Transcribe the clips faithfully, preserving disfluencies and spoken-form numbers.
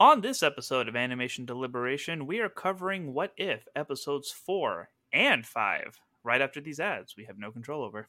On this episode of Animation Deliberation, we are covering What If? Episodes four and five. Right after these ads we have no control over.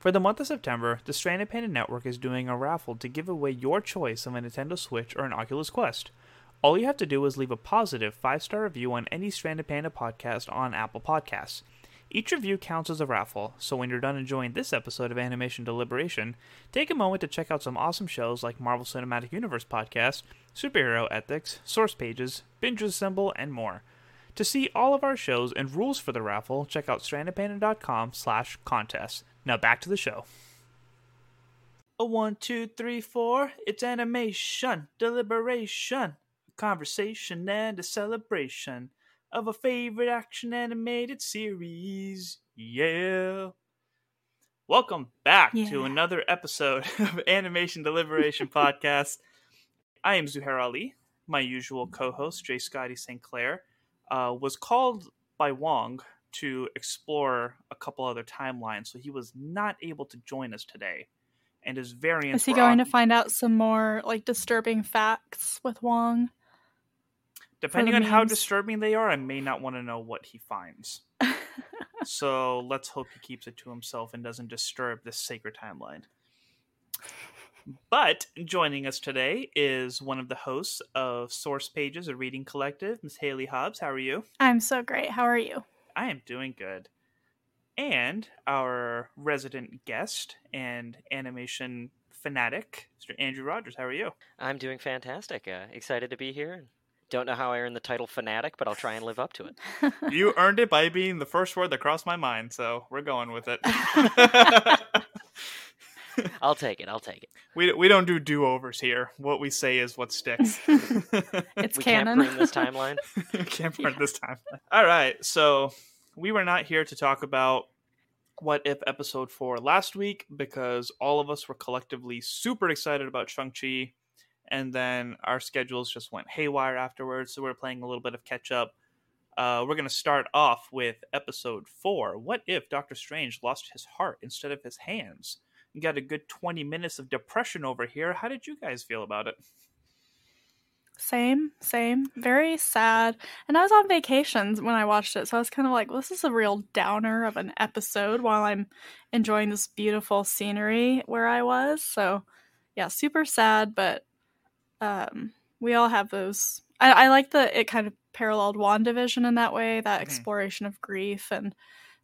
For the month of September, the Stranded Panda Network is doing a raffle to give away your choice of a Nintendo Switch or an Oculus Quest. All you have to do is leave a positive five-star review on any Stranded Panda podcast on Apple Podcasts. Each review counts as a raffle, so when you're done enjoying this episode of Animation Deliberation, take a moment to check out some awesome shows like Marvel Cinematic Universe Podcast, Superhero Ethics, Source Pages, Binge Assemble, and more. To see all of our shows and rules for the raffle, check out stranded panda dot com slash contest. Now back to the show. A one, two, three, four. It's animation, deliberation, conversation, and a celebration of a favorite action animated series. Yeah. Welcome back yeah. to another episode of Animation Deliberation Podcast. I am Zuhair Ali. My usual co-host, J. Scotty Saint Clair, uh, was called by Wong to explore a couple other timelines, so he was not able to join us today, and his variants. Is he going on... to find out some more like disturbing facts with Wong? Depending on memes. How disturbing they are, I may not want to know what he finds. So let's hope he keeps it to himself and doesn't disturb this sacred timeline. But joining us today is one of the hosts of Source Pages, a reading collective, Miss Haley Hobbs. How are you? I'm so great. How are you? I am doing good. And our resident guest and animation fanatic, Mister Andrew Rogers. How are you? I'm doing fantastic. Uh, excited to be here. Don't know how I earned the title fanatic, but I'll try and live up to it. You earned it by being the first word that crossed my mind, so we're going with it. I'll take it. I'll take it. We we don't do do-overs here. What we say is what sticks. It's we canon. Can't print this timeline. We can't print yeah. this timeline. All right. So we were not here to talk about What If Episode four last week because all of us were collectively super excited about Shang-Chi, and then our schedules just went haywire afterwards, so we're playing a little bit of catch-up. Uh, we're going to start off with Episode four. What if Doctor Strange lost his heart instead of his hands? You got a good twenty minutes of depression over here. How did you guys feel about it? Same, same. Very sad. And I was on vacations when I watched it, so I was kind of like, well, this is a real downer of an episode while I'm enjoying this beautiful scenery where I was. So, yeah, super sad, but um, we all have those. I, I like that it kind of paralleled WandaVision in that way, that mm-hmm. exploration of grief and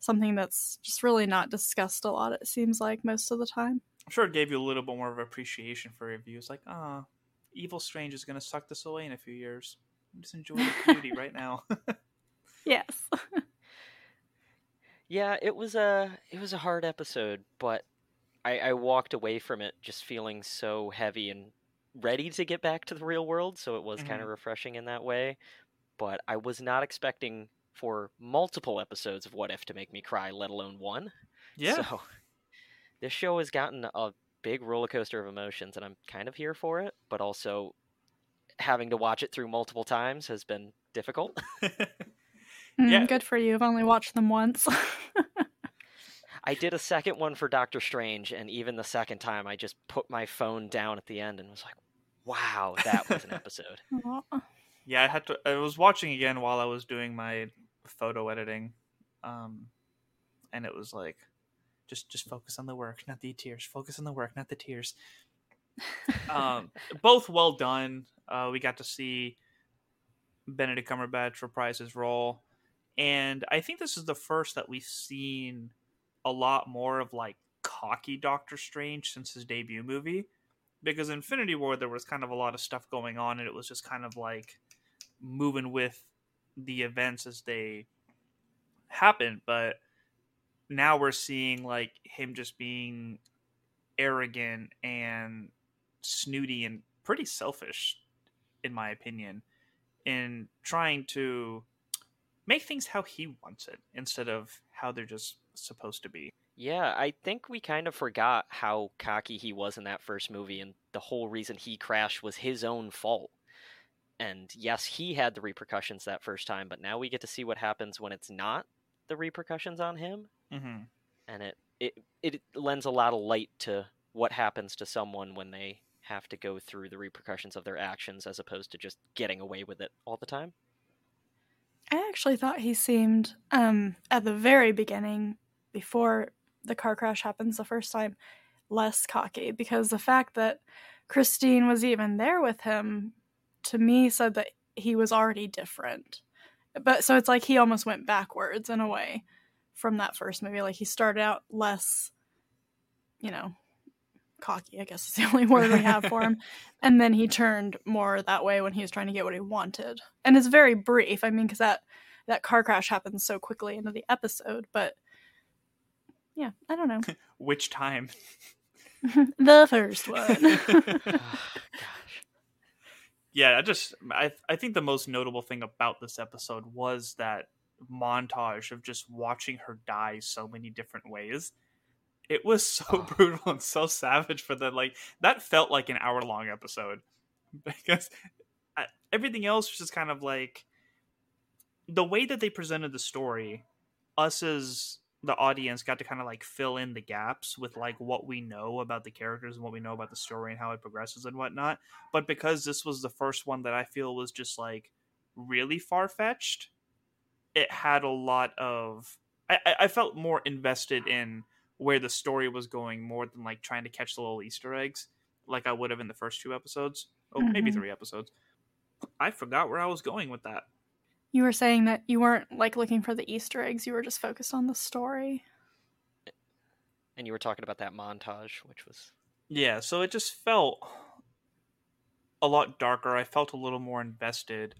something that's just really not discussed a lot, it seems like, most of the time. I'm sure it gave you a little bit more of appreciation for reviews. Like, ah, oh, evil Strange is going to suck this away in a few years. I'm just enjoying the beauty right now. Yes. Yeah, it was a it was a hard episode, but I, I walked away from it just feeling so heavy and ready to get back to the real world, so it was mm-hmm. kind of refreshing in that way. But I was not expecting for multiple episodes of What If to make me cry, let alone one. Yeah. So this show has gotten a big roller coaster of emotions, and I'm kind of here for it, but also having to watch it through multiple times has been difficult. mm, yeah. Good for you. I've only watched them once. I did a second one for Doctor Strange, and even the second time I just put my phone down at the end and was like, wow, that was an episode. Yeah, I had to. I was watching again while I was doing my photo editing, um and it was like just just focus on the work, not the tears, focus on the work, not the tears. Um both well done. Uh we got to see Benedict Cumberbatch reprise his role, and I think this is the first that we've seen a lot more of like cocky Doctor Strange since his debut movie, because in Infinity War there was kind of a lot of stuff going on, and it was just kind of like moving with the events as they happen. But now we're seeing like him just being arrogant and snooty and pretty selfish, in my opinion, in trying to make things how he wants it instead of how they're just supposed to be. Yeah, I think we kind of forgot how cocky he was in that first movie, and the whole reason he crashed was his own fault. And yes, he had the repercussions that first time, but now we get to see what happens when it's not the repercussions on him. Mm-hmm. And it, it it lends a lot of light to what happens to someone when they have to go through the repercussions of their actions as opposed to just getting away with it all the time. I actually thought he seemed, um, at the very beginning, before the car crash happens the first time, less cocky, because the fact that Christine was even there with him, to me, said that he was already different. But so it's like he almost went backwards in a way from that first movie. Like he started out less, you know, cocky, I guess is the only word we have for him. And then he turned more that way when he was trying to get what he wanted. And it's very brief. I mean, because that, that car crash happens so quickly into the episode, but yeah, I don't know. Which time? The first one. Oh, gosh. Yeah, I just I I think the most notable thing about this episode was that montage of just watching her die so many different ways. It was so oh. brutal and so savage for the like that felt like an hour long episode, because I, everything else was just kind of like the way that they presented the story. Us as the audience got to kind of like fill in the gaps with like what we know about the characters and what we know about the story and how it progresses and whatnot. But because this was the first one that I feel was just like really far-fetched, it had a lot of, I, I felt more invested in where the story was going more than like trying to catch the little Easter eggs. Like I would have in the first two episodes. Oh, mm-hmm. Maybe three episodes. I forgot where I was going with that. You were saying that you weren't, like, looking for the Easter eggs. You were just focused on the story. And you were talking about that montage, which was... Yeah, so it just felt a lot darker. I felt a little more invested.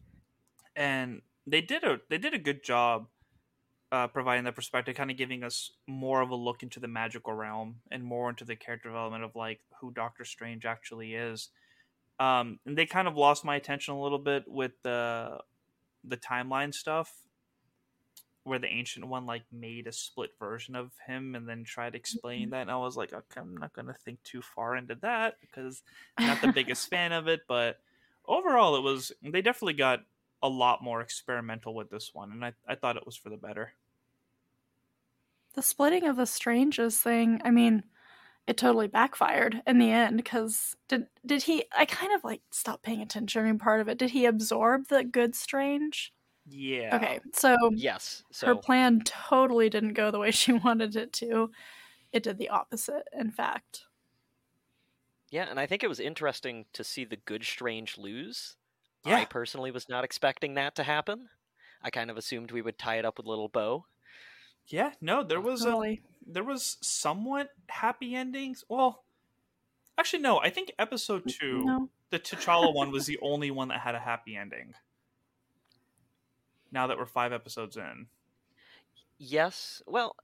And they did a they did a good job uh, providing that perspective, kind of giving us more of a look into the magical realm and more into the character development of, like, who Doctor Strange actually is. Um, and they kind of lost my attention a little bit with the... the timeline stuff where the Ancient One like made a split version of him and then tried to explain that. And I was like, okay, I'm not going to think too far into that because I'm not the biggest fan of it. But overall it was, they definitely got a lot more experimental with this one. And I, I thought it was for the better. The splitting of the Stranges thing. I mean, it totally backfired in the end because did did he? I kind of like stopped paying attention during part of it. Did he absorb the good Strange? Yeah. Okay. So yes, so. Her plan totally didn't go the way she wanted it to. It did the opposite, in fact. Yeah, and I think it was interesting to see the good Strange lose. Yeah. I personally was not expecting that to happen. I kind of assumed we would tie it up with a little bow. Yeah. No, there was totally. a. There was somewhat happy endings. Well, actually, no. I think episode two, no. The T'Challa one, was the only one that had a happy ending. Now that we're five episodes in. Yes. Well,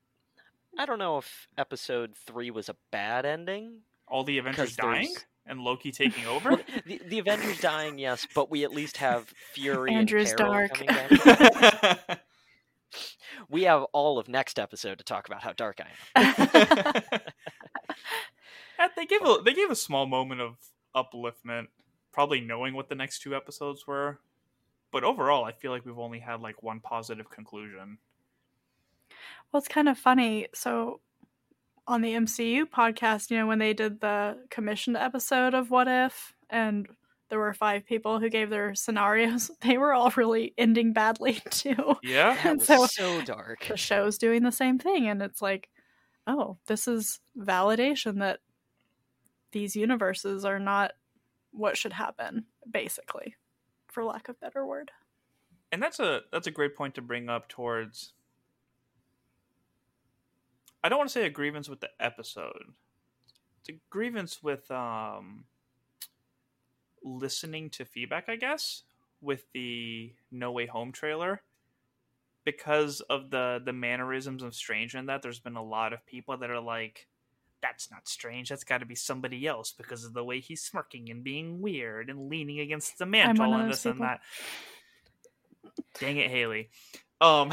I don't know if episode three was a bad ending. All the Avengers dying and Loki taking over? Well, the, the Avengers dying, yes, but we at least have Fury Andrew's and Carol coming down. We have all of next episode to talk about how dark I am. They gave a, they gave a small moment of upliftment, probably knowing what the next two episodes were. But overall, I feel like we've only had like one positive conclusion. Well, it's kind of funny. So on the M C U podcast, you know, when they did the commissioned episode of What If? And there were five people who gave their scenarios. They were all really ending badly, too. Yeah, that was so, so dark. The show's doing the same thing, and it's like, oh, this is validation that these universes are not what should happen, basically, for lack of a better word. And that's a that's a great point to bring up towards... I don't want to say a grievance with the episode. It's a grievance with... um. listening to feedback, I guess, with the No Way Home trailer, because of the the mannerisms of Strange in that. There's been a lot of people that are like, that's not Strange, that's got to be somebody else because of the way he's smirking and being weird and leaning against the mantle and this people. And that Dang it, Haley. Um,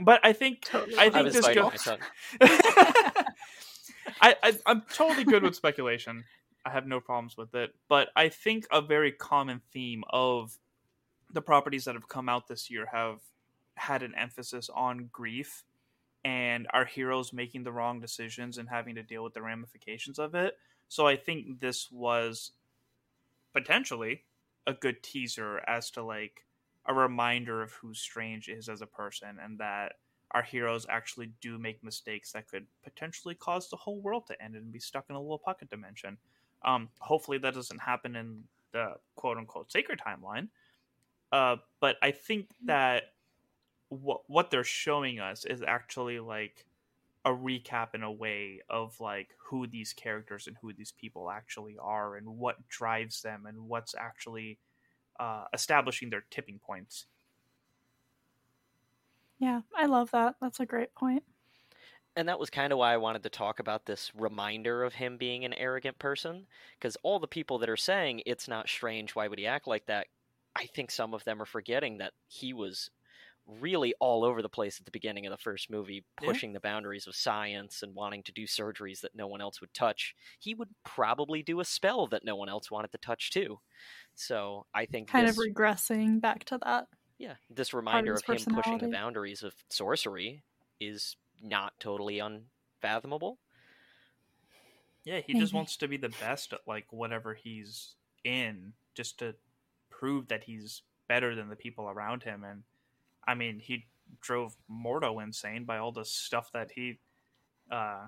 but I think totally. I think I this goes. I, I I'm totally good with speculation. I have no problems with it. But I think a very common theme of the properties that have come out this year have had an emphasis on grief and our heroes making the wrong decisions and having to deal with the ramifications of it. So I think this was potentially a good teaser as to like a reminder of who Strange is as a person, and that our heroes actually do make mistakes that could potentially cause the whole world to end and be stuck in a little pocket dimension. Um, hopefully that doesn't happen in the quote unquote sacred timeline. Uh, but I think that what, what they're showing us is actually like a recap in a way of like who these characters and who these people actually are and what drives them and what's actually uh, establishing their tipping points. Yeah, I love that. That's a great point. And that was kind of why I wanted to talk about this reminder of him being an arrogant person, because all the people that are saying it's not strange, why would he act like that? I think some of them are forgetting that he was really all over the place at the beginning of the first movie, pushing yeah. the boundaries of science and wanting to do surgeries that no one else would touch. He would probably do a spell that no one else wanted to touch too. So I think kind this... of regressing back to that. Yeah, this reminder of, of him pushing the boundaries of sorcery is not totally unfathomable. Yeah, he Maybe. just wants to be the best at like whatever he's in, just to prove that he's better than the people around him. And I mean, he drove Mordo insane by all the stuff that he uh,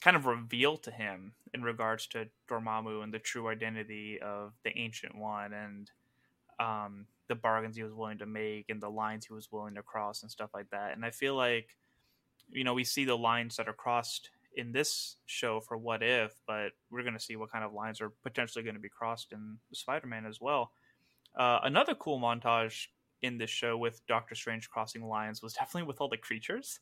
kind of revealed to him in regards to Dormammu and the true identity of the Ancient One, and um, the bargains he was willing to make and the lines he was willing to cross and stuff like that. And I feel like, you know, we see the lines that are crossed in this show for What If, but we're going to see what kind of lines are potentially going to be crossed in Spider-Man as well. Uh, another cool montage in this show with Doctor Strange crossing lines was definitely with all the creatures.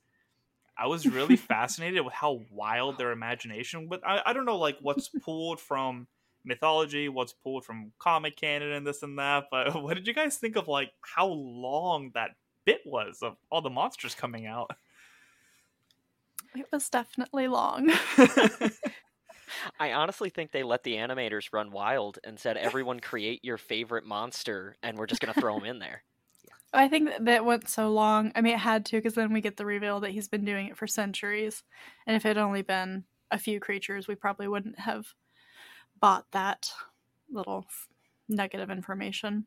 I was really fascinated with how wild their imagination, but I, I don't know, like what's pulled from mythology, what's pulled from comic canon and this and that, but what did you guys think of like how long that bit was of all the monsters coming out? It was definitely long. I honestly think they let the animators run wild and said, everyone create your favorite monster and we're just going to throw them in there. I think that went so long. I mean, it had to, because then we get the reveal that he's been doing it for centuries. And if it had only been a few creatures, we probably wouldn't have bought that little nugget of information.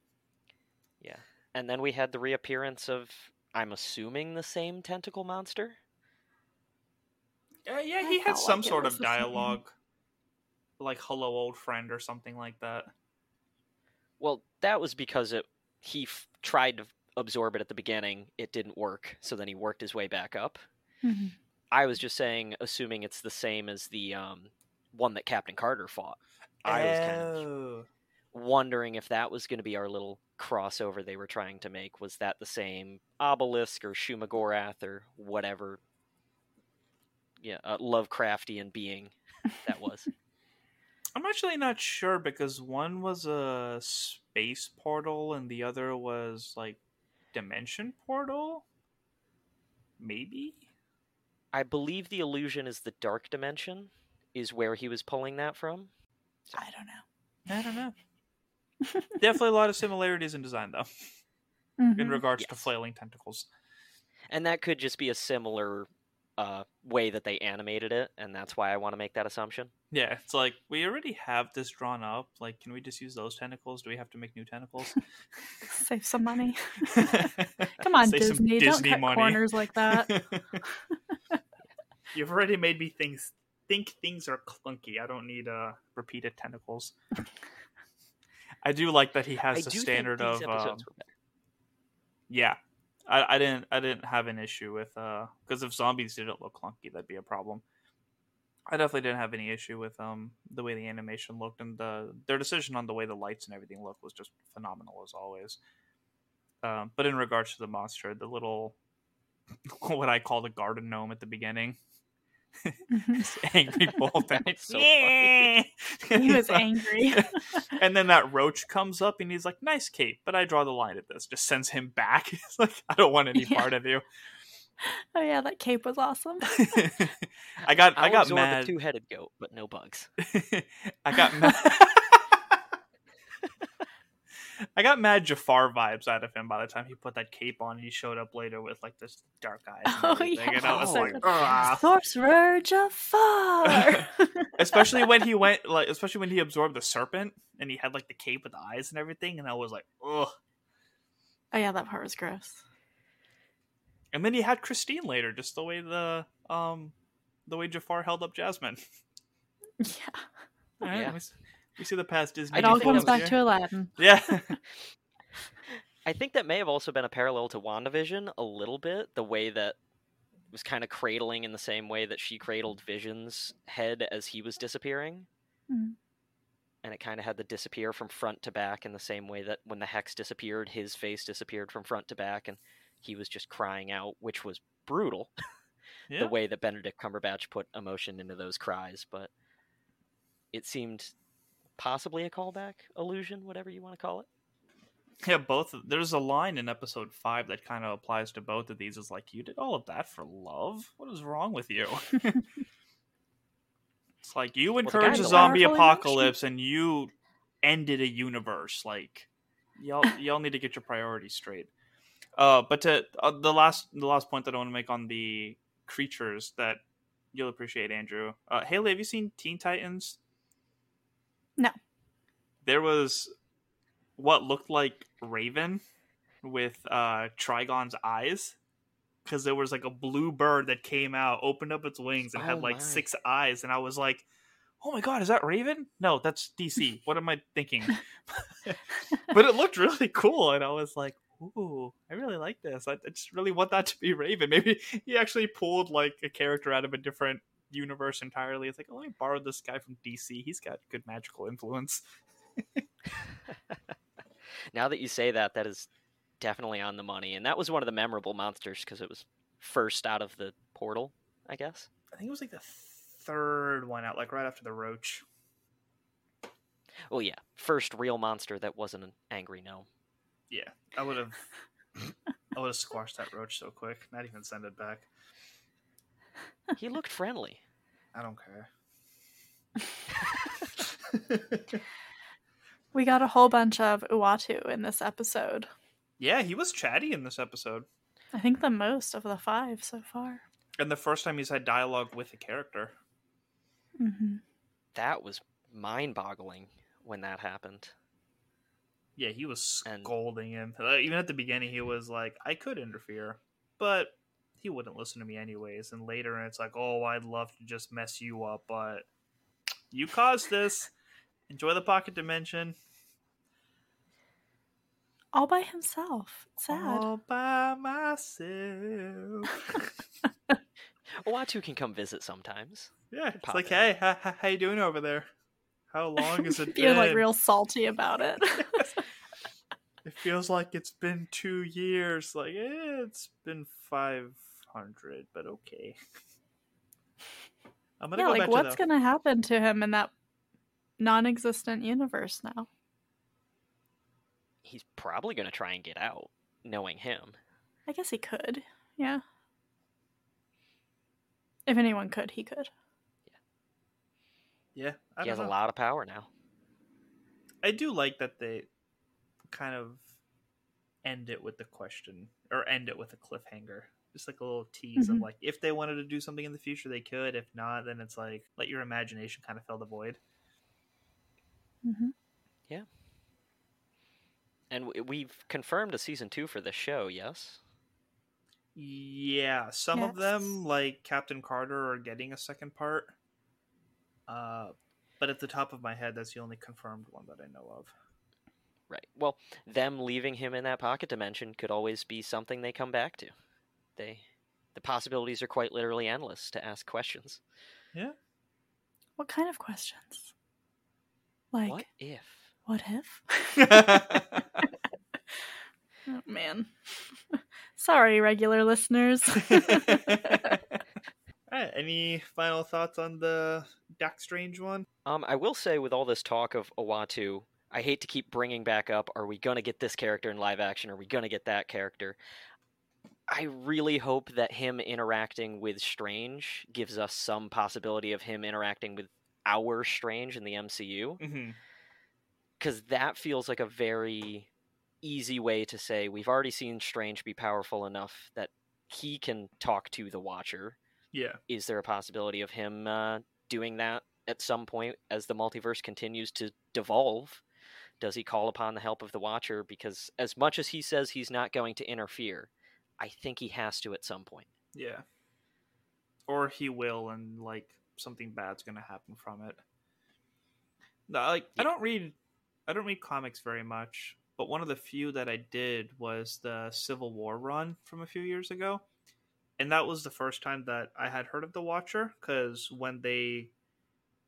Yeah. And then we had the reappearance of, I'm assuming, the same tentacle monster. Uh, yeah, he had some sort of dialogue, like hello old friend or something like that. Well, that was because it he f- tried to absorb it at the beginning. It didn't work, so then he worked his way back up. Mm-hmm. I was just saying, assuming it's the same as the um, one that Captain Carter fought. Oh. I was kind of wondering if that was going to be our little crossover they were trying to make. Was that the same obelisk or Shumagorath or whatever? Yeah, uh, Lovecraftian being that was. I'm actually not sure, because one was a space portal and the other was like dimension portal. Maybe. I believe the illusion is the dark dimension is where he was pulling that from. I don't know. I don't know. Definitely a lot of similarities in design, though, mm-hmm. in regards yes. to flailing tentacles. And that could just be a similar Uh, way that they animated it, and that's why I want to make that assumption. Yeah, it's like, we already have this drawn up. Like, can we just use those tentacles? Do we have to make new tentacles? Save some money. Come on, Save Disney. Disney. Don't cut money. corners like that. You've already made me things, think things are clunky. I don't need uh, repeated tentacles. I do like that he has I the standard of... Um, yeah. I, I didn't. I didn't have an issue with because uh, if zombies didn't look clunky, that'd be a problem. I definitely didn't have any issue with um the way the animation looked, and the their decision on the way the lights and everything looked was just phenomenal as always. Um, but in regards to the monster, the little what I call the garden gnome at the beginning, This angry Bolt, and it's so yeah! funny. He was so angry. And then that roach comes up and he's like, nice cape, but I draw the line at this. Just sends him back. It's like, I don't want any yeah. part of you. Oh yeah, that cape was awesome. I got I'll I got mad. A two-headed goat, but no bugs. I got mad. I got mad Jafar vibes out of him by the time he put that cape on. He showed up later with like this dark eyes. Oh and yeah, and I was oh, like, ah. Sorcerer Jafar. Especially when he went, like, especially when he absorbed the serpent and he had like the cape with the eyes and everything, and I was like, ugh. Oh yeah, that part was gross. And then he had Christine later, just the way the um, the way Jafar held up Jasmine. Yeah. All right, yeah. We, we see the past Disney. It all comes back here. To Aladdin. Yeah. I think that may have also been a parallel to WandaVision a little bit. The way that it was kind of cradling in the same way that she cradled Vision's head as he was disappearing. Mm. And it kind of had to disappear from front to back in the same way that when the Hex disappeared, his face disappeared from front to back. And he was just crying out, which was brutal. Yeah. The way that Benedict Cumberbatch put emotion into those cries, but it seemed possibly a callback, allusion, whatever you want to call it. Yeah, both. There's a line in episode five that kind of applies to both of these. It's like, you did all of that for love? What is wrong with you? It's like, you well, encouraged a zombie apocalypse and you ended a universe. Like, y'all, y'all need to get your priorities straight. Uh, but to, uh, the last the last point that I want to make on the creatures that you'll appreciate, Andrew. Uh, Haley, have you seen Teen Titans? No. There was what looked like Raven with uh, Trigon's eyes. Because there was like a blue bird that came out, opened up its wings, and oh had like my. six eyes. And I was like, oh my god, is that Raven? No, that's D C. What am I thinking? But it looked really cool. And I was like, ooh, I really like this. I, I just really want that to be Raven. Maybe he actually pulled like a character out of a different universe entirely. It's like, oh, let me borrow this guy from D C. He's got good magical influence. Now that you say that, that is definitely on the money. And that was one of the memorable monsters because it was first out of the portal, I guess. I think it was like the third one out, like right after the roach. Oh yeah, first real monster that wasn't an angry gnome. Yeah, I would have I would have squashed that roach so quick. Not even send it back. He looked friendly. I don't care. We got a whole bunch of Uatu in this episode. Yeah, he was chatty in this episode. I think the most of the five so far. And the first time he's had dialogue with a character. Mm-hmm. That was mind-boggling when that happened. Yeah, he was scolding him. Even at the beginning, he was like, I could interfere, but he wouldn't listen to me anyways. And later, it's like, oh, I'd love to just mess you up, but you caused this. Enjoy the pocket dimension. All by himself. Sad. All by myself. Uatu can come visit sometimes. Yeah, it's like, hey, how, how you doing over there? How long is it been? You're like real salty about it. It feels like it's been two years. Like, eh, it's been five hundred, but okay. I'm gonna yeah, go like, back what's going to happen to him in that non-existent universe now? He's probably going to try and get out, knowing him. I guess he could, yeah. If anyone could, he could. Yeah, I he has know. a lot of power now. I do like that they kind of end it with a question, or end it with a cliffhanger. Just like a little tease mm-hmm. of like, if they wanted to do something in the future, they could. If not, then it's like, let your imagination kind of fill the void. Mm-hmm. Yeah. And we've confirmed a season two for this show, yes? Yeah, some yes. of them, like Captain Carter, are getting a second part. Uh, but at the top of my head, that's the only confirmed one that I know of. Right. Well, them leaving him in that pocket dimension could always be something they come back to. They, the possibilities are quite literally endless to ask questions. Yeah. What kind of questions? Like, what if? What if? Oh, man. Sorry, regular listeners. right. Any final thoughts on the Doc Strange one? Um, I will say, with all this talk of Uatu, I hate to keep bringing back up, are we going to get this character in live action? Are we going to get that character? I really hope that him interacting with Strange gives us some possibility of him interacting with our Strange in the M C U. Mm-hmm. Because that feels like a very easy way to say we've already seen Strange be powerful enough that he can talk to the Watcher. Yeah. Is there a possibility of him uh, doing that at some point as the multiverse continues to devolve? Does he call upon the help of the Watcher? Because as much as he says he's not going to interfere, I think he has to at some point. Yeah. Or he will, and like something bad's going to happen from it. No, like yeah. I don't read... I don't read comics very much, but one of the few that I did was the Civil War run from a few years ago. And that was the first time that I had heard of the Watcher, because when they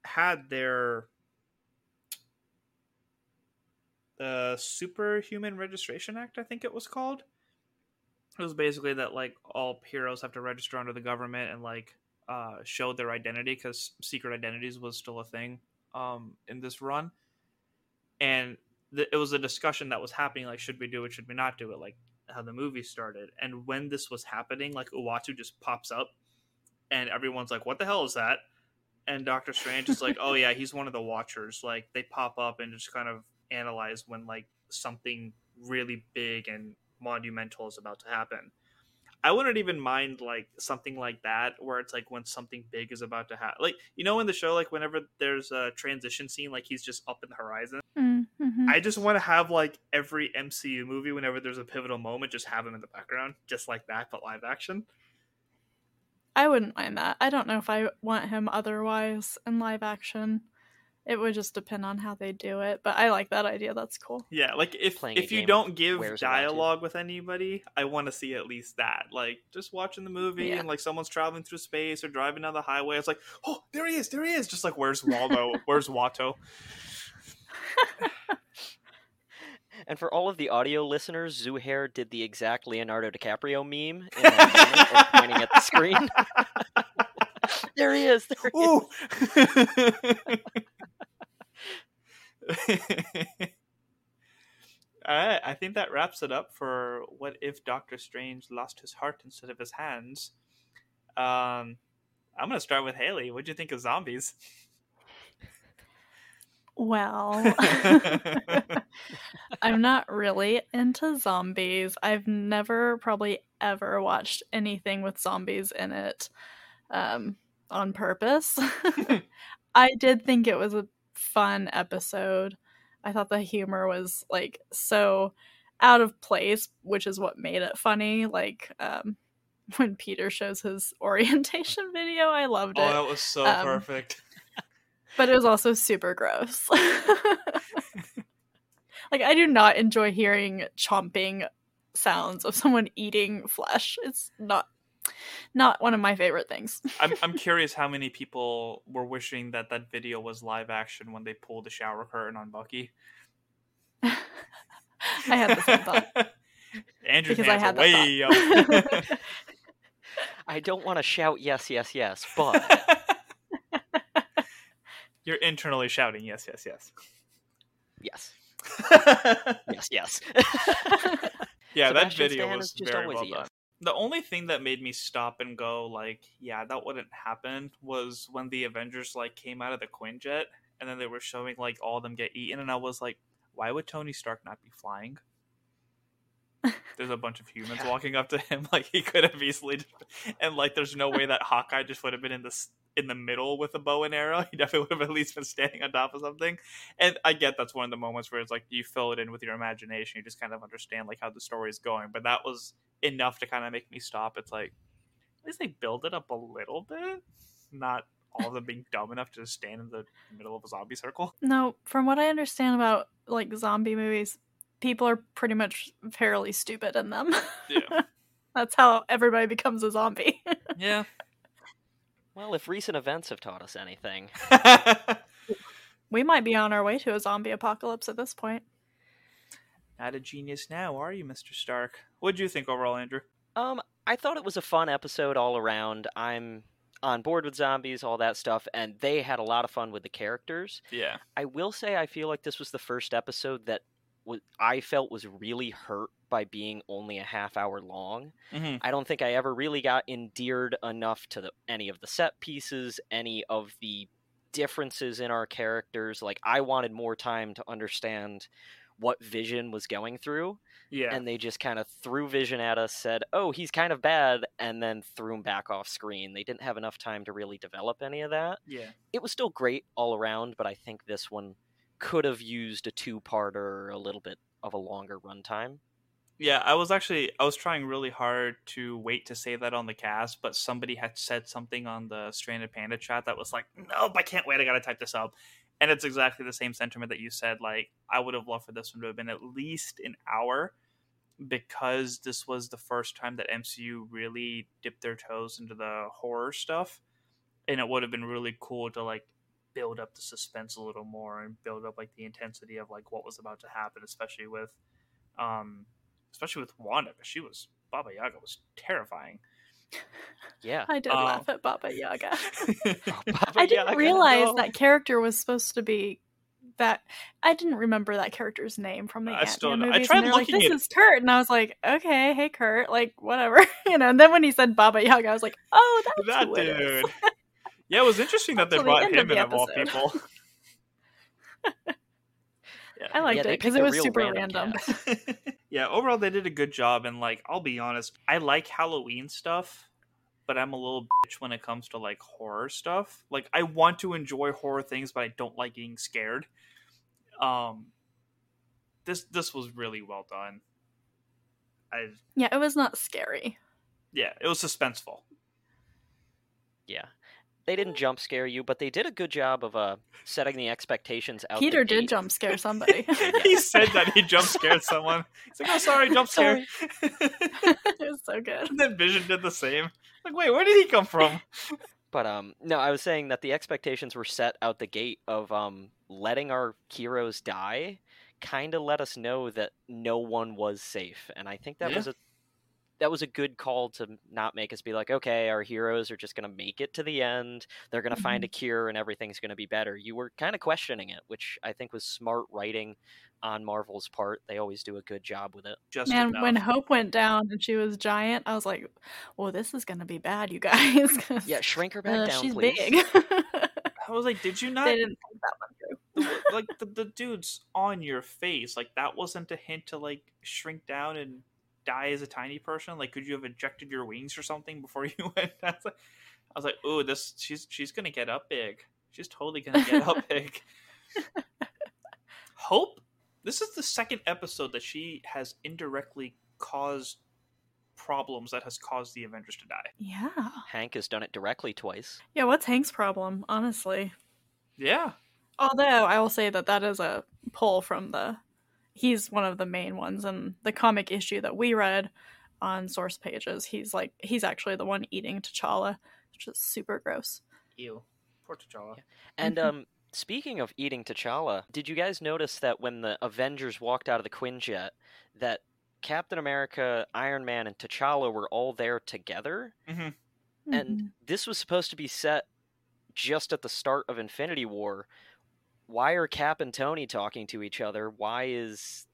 had their uh, Superhuman Registration Act, I think it was called. It was basically that like all heroes have to register under the government and like uh, show their identity, because secret identities was still a thing um, in this run. And th- it was a discussion that was happening, like, should we do it, should we not do it, like how the movie started. And when this was happening, like, Uatu just pops up, and everyone's like, what the hell is that? And Doctor Strange is like, oh, yeah, he's one of the Watchers. Like, they pop up and just kind of analyze when, like, something really big and monumental is about to happen. I wouldn't even mind, like, something like that, where it's, like, when something big is about to happen. Like, you know in the show, like, whenever there's a transition scene, like, he's just up in the horizon? Mm-hmm. I just want to have, like, every M C U movie, whenever there's a pivotal moment, just have him in the background, just like that, but live action. I wouldn't mind that. I don't know if I want him otherwise in live action. It would just depend on how they do it, but I like that idea. That's cool. Yeah, like if Playing if you don't give dialogue with anybody, I want to see at least that. Like just watching the movie yeah. and like someone's traveling through space or driving down the highway. It's like, oh, there he is, there he is. Just like, where's Waldo? Where's Watto? And for all of the audio listeners, Zuhair did the exact Leonardo DiCaprio meme in that moment, pointing at the screen. There he is. There he Ooh. is. Alright, I think that wraps it up for What If Doctor Strange Lost His Heart Instead of His Hands. Um, I'm going to start with Haley. What'd you think of zombies? Well, I'm not really into zombies. I've never probably ever watched anything with zombies in it um, on purpose. I did think it was a fun episode. I thought the humor was like so out of place, which is what made it funny. Like um when Peter shows his orientation video, I loved it. Oh, that was so um, perfect. But it was also super gross. Like I do not enjoy hearing chomping sounds of someone eating flesh. It's not Not one of my favorite things. I'm I'm curious how many people were wishing that that video was live action when they pulled the shower curtain on Bucky. I had the same thought. Andrew's because hands I had are way up. I don't want to shout yes, yes, yes, but... You're internally shouting yes, yes, yes. Yes. yes, yes. Yeah, Sebastian that video Stan was very well done. Yes. The only thing that made me stop and go, like, yeah, that wouldn't happen, was when the Avengers, like, came out of the Quinjet, and then they were showing, like, all of them get eaten, and I was like, why would Tony Stark not be flying? There's a bunch of humans yeah. walking up to him, like, he could have easily, just... and, like, there's no way that Hawkeye just would have been in the, in the middle with a bow and arrow. He definitely would have at least been standing on top of something, and I get that's one of the moments where it's, like, you fill it in with your imagination, you just kind of understand, like, how the story is going, but that was... enough to kind of make me stop. It's like, at least they build it up a little bit. Not all of them being dumb enough to stand in the middle of a zombie circle. No, from what I understand about like zombie movies, people are pretty much fairly stupid in them. Yeah, that's how everybody becomes a zombie. Yeah. Well, if recent events have taught us anything, we might be on our way to a zombie apocalypse at this point. Not a genius now, are you, Mister Stark? What'd you think overall, Andrew? Um, I thought it was a fun episode all around. I'm on board with zombies, all that stuff, and they had a lot of fun with the characters. Yeah. I will say I feel like this was the first episode that was, I felt was really hurt by being only a half hour long. Mm-hmm. I don't think I ever really got endeared enough to the, any of the set pieces, any of the differences in our characters. Like, I wanted more time to understand what Vision was going through. Yeah. And they just kind of threw Vision at us, said, oh, he's kind of bad, and then threw him back off screen. They didn't have enough time to really develop any of that. Yeah. It was still great all around, but I think this one could have used a two-parter or a little bit of a longer runtime. Yeah, I was actually, I was trying really hard to wait to say that on the cast, but somebody had said something on the Stranded Panda chat that was like, nope, I can't wait, I gotta type this up. And it's exactly the same sentiment that you said. Like, I would have loved for this one to have been at least an hour, because this was the first time that M C U really dipped their toes into the horror stuff. And it would have been really cool to, like, build up the suspense a little more and build up, like, the intensity of, like, what was about to happen, especially with, um, especially with Wanda, because she was, Baba Yaga was terrifying. Yeah, I did uh, laugh at Baba Yaga. oh, Baba I didn't Yaga, realize no. that character was supposed to be that. I didn't remember that character's name from the I still movies. I tried looking like, this at this is Kurt, and I was like, okay, hey Kurt, like whatever, you know. And then when he said Baba Yaga, I was like, oh, that's that who it dude. Is. Yeah, it was interesting that they brought the him in of all people. Yeah. I liked yeah, it because it was super random. random. Yeah, overall they did a good job, and like I'll be honest, I like Halloween stuff, but I'm a little bitch when it comes to like horror stuff. Like I want to enjoy horror things, but I don't like being scared. Um, this this was really well done. I yeah, it was not scary. Yeah, it was suspenseful. Yeah. They didn't jump scare you, but they did a good job of uh, setting the expectations out. Peter did jump scare somebody. He said that he jump scared someone. He's like, oh, sorry, jump scare. It was so good. And then Vision did the same. Like, wait, where did he come from? But um, no, I was saying that the expectations were set out the gate of um, letting our heroes die kind of let us know that no one was safe. And I think that yeah. was a That was a good call to not make us be like, okay, our heroes are just going to make it to the end. They're going to mm-hmm. find a cure and everything's going to be better. You were kind of questioning it, which I think was smart writing on Marvel's part. They always do a good job with it. Just Man, enough. When Hope went down and she was giant, I was like, well, this is going to be bad, you guys. Yeah, shrink her back uh, down, she's please. She's big. I was like, did you not? They didn't think that one through. Like, the, the dude's on your face. Like, that wasn't a hint to, like, shrink down and die as a tiny person. Like, could you have ejected your wings or something before you went? I was like, "Ooh, this she's she's gonna get up big. She's totally gonna get up big." Hope. This is the second episode that she has indirectly caused problems that has caused the Avengers to die. Yeah, Hank has done it directly twice. Yeah, what's Hank's problem, honestly? Yeah. Although I will say that that is a pull from the. He's one of the main ones in the comic issue that we read on Source Pages. He's like, he's actually the one eating T'Challa, which is super gross. Ew. Poor T'Challa. Yeah. And um, speaking of eating T'Challa, did you guys notice that when the Avengers walked out of the Quinjet, that Captain America, Iron Man, and T'Challa were all there together? Mm-hmm. Mm-hmm. And this was supposed to be set just at the start of Infinity War. Why are Cap and Tony talking to each other? Why is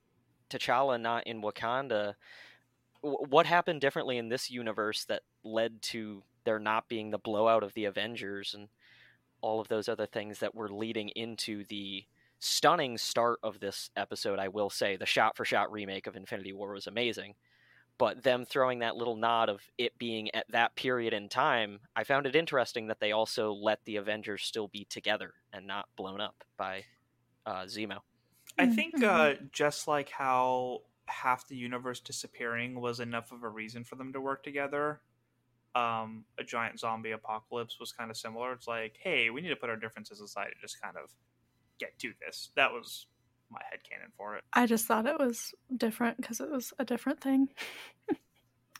T'Challa not in Wakanda? W- what happened differently in this universe that led to there not being the blowout of the Avengers and all of those other things that were leading into the stunning start of this episode? I will say the shot-for-shot remake of Infinity War was amazing, but them throwing that little nod of it being at that period in time, I found it interesting that they also let the Avengers still be together and not blown up by uh, Zemo. I think uh, just like how half the universe disappearing was enough of a reason for them to work together, um, a giant zombie apocalypse was kind of similar. It's like, hey, we need to put our differences aside and just kind of get to this. That was my headcanon for it. I just thought it was different because it was a different thing.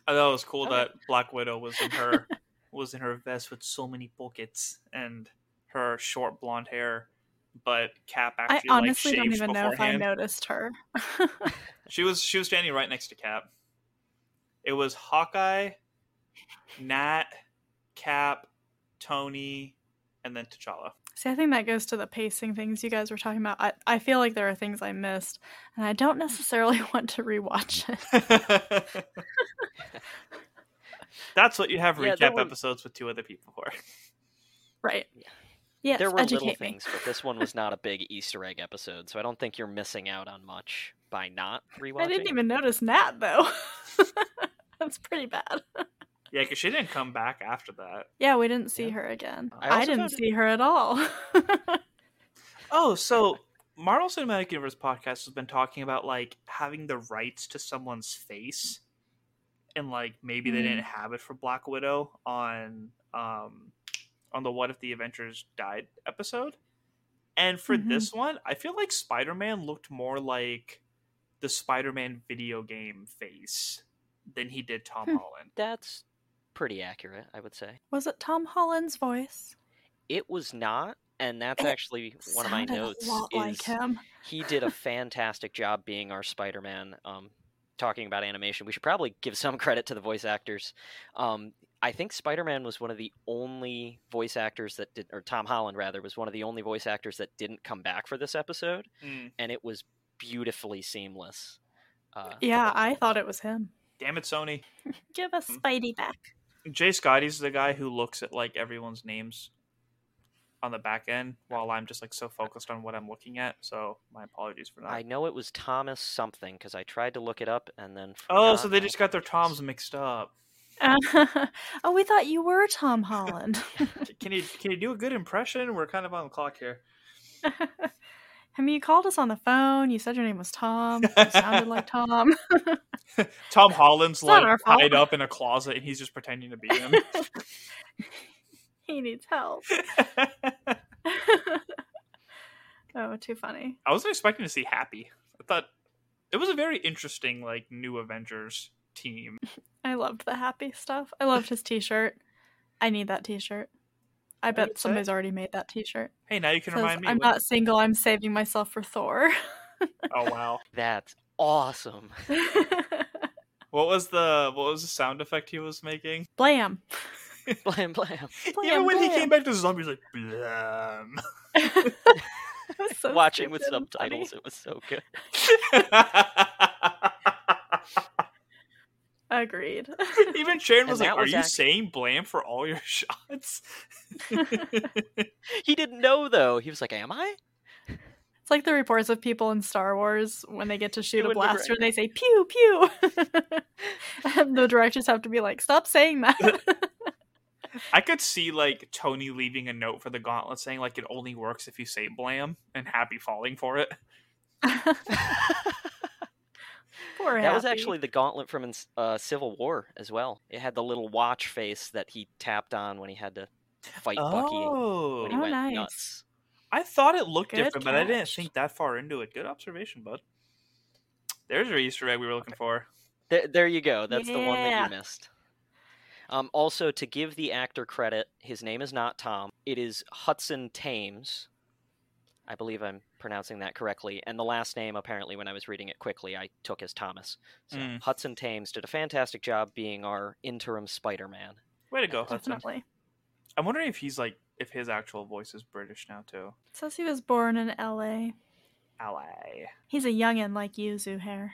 I thought it was cool that Black Widow was in her was in her vest with so many pockets and her short blonde hair, but Cap actually I honestly like, don't even beforehand. know if I noticed her. she was she was standing right next to Cap. It was Hawkeye, Nat, Cap, Tony, and then T'Challa. See, I think that goes to the pacing things you guys were talking about. I, I feel like there are things I missed, and I don't necessarily want to rewatch it. That's what you have recap yeah, episodes with two other people for. Right. Yeah. Yes, there were little me. things, but this one was not a big Easter egg episode, so I don't think you're missing out on much by not rewatching. I didn't even notice Nat, though. That's pretty bad. Yeah, because she didn't come back after that. Yeah, we didn't see yeah. her again. I, I didn't see it. her at all. Oh, so Marvel Cinematic Universe Podcast has been talking about, like, having the rights to someone's face. And, like, maybe mm. they didn't have it for Black Widow on um, on the What If the Avengers Died episode. And for mm-hmm. this one, I feel like Spider-Man looked more like the Spider-Man video game face than he did Tom hmm. Holland. That's pretty accurate, I would say. Was it Tom Holland's voice? It was not, and that's it actually one of my notes. A lot is like him. He did a fantastic job being our Spider-Man. Um, talking about animation, we should probably give some credit to the voice actors. Um, I think Spider-Man was one of the only voice actors that did, or Tom Holland rather, was one of the only voice actors that didn't come back for this episode, mm. and it was beautifully seamless. Uh, yeah, I thought it was him. Damn it, Sony. Give us Spidey back. Jay Scotty's the guy who looks at, like, everyone's names on the back end while I'm just, like, so focused on what I'm looking at. So my apologies for that. I know it was Thomas something because I tried to look it up and then... Oh, so they just got their Toms mixed up. Uh, oh, we thought you were Tom Holland. Can you can you do a good impression? We're kind of on the clock here. I mean, you called us on the phone. You said your name was Tom. You sounded like Tom. Tom Holland's like tied up in a closet, and he's just pretending to be him. He needs help. Oh, too funny. I wasn't expecting to see Happy. I thought it was a very interesting, like, new Avengers team. I loved the Happy stuff. I loved his t-shirt. I need that t-shirt. I bet somebody's already made that t-shirt. Hey, now you can remind me. I'm not single. I'm saving myself for Thor. Oh, wow. That's awesome. What was the what was the sound effect he was making? Blam. Blam, blam. blam Even when blam. he came back to zombies, like, blam. So watching with subtitles, funny. It was so good. Agreed. Even Sharon was and like, was are actually... you saying blam for all your shots? He didn't know, though. He was like, am I? It's like the reports of people in Star Wars when they get to shoot a blaster and they say, pew, pew. And the directors have to be like, stop saying that. I could see, like, Tony leaving a note for the gauntlet saying, like, it only works if you say blam, and Happy falling for it. Poor that Happy. Was actually the gauntlet from uh, Civil War as well. It had the little watch face that he tapped on when he had to fight oh, Bucky. When he oh, went nice. Nuts. I thought it looked Good different, catch. But I didn't think that far into it. Good observation, bud. There's your Easter egg we were looking for. There, there you go. That's yeah. the one that you missed. Um, also, to give the actor credit, his name is not Tom. It is Hudson Thames. I believe I'm pronouncing that correctly. And the last name, apparently, when I was reading it quickly, I took as Thomas. So mm. Hudson Thames did a fantastic job being our interim Spider-Man. Way to go, Hudson. Definitely. I'm wondering if he's like, if his actual voice is British now, too. It says he was born in L A L A He's a youngin' like you, Zuhair.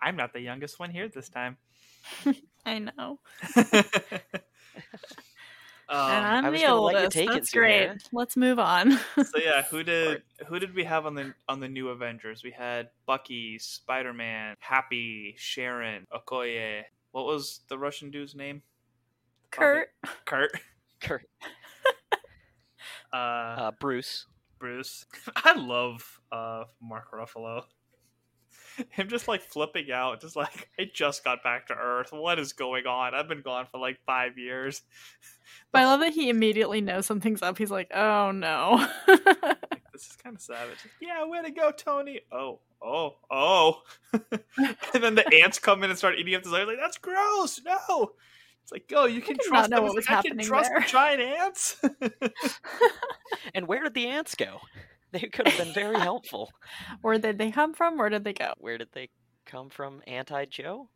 I'm not the youngest one here this time. I know. Um, and I'm the oldest. That's great. Let's move on. So yeah, who did who did we have on the on the new Avengers? We had Bucky, Spider-Man, Happy, Sharon, Okoye. What was the Russian dude's name? Kurt. Bobby. Kurt. Kurt. uh, uh, Bruce. Bruce. I love uh, Mark Ruffalo. Him just, like, flipping out, just like, I just got back to Earth. What is going on? I've been gone for, like, five years. But I love that he immediately knows something's up. He's like, oh, no. Like, this is kind of savage. Yeah, way to go, Tony. Oh, oh, oh. And then the ants come in and start eating up the zombie. Like, that's gross. No. It's like, oh, you can trust them. Like, I can trust there. The giant ants. And where did the ants go? They could have been very helpful. Where did they come from? Where did they go? Where did they come from, Anti-Joe?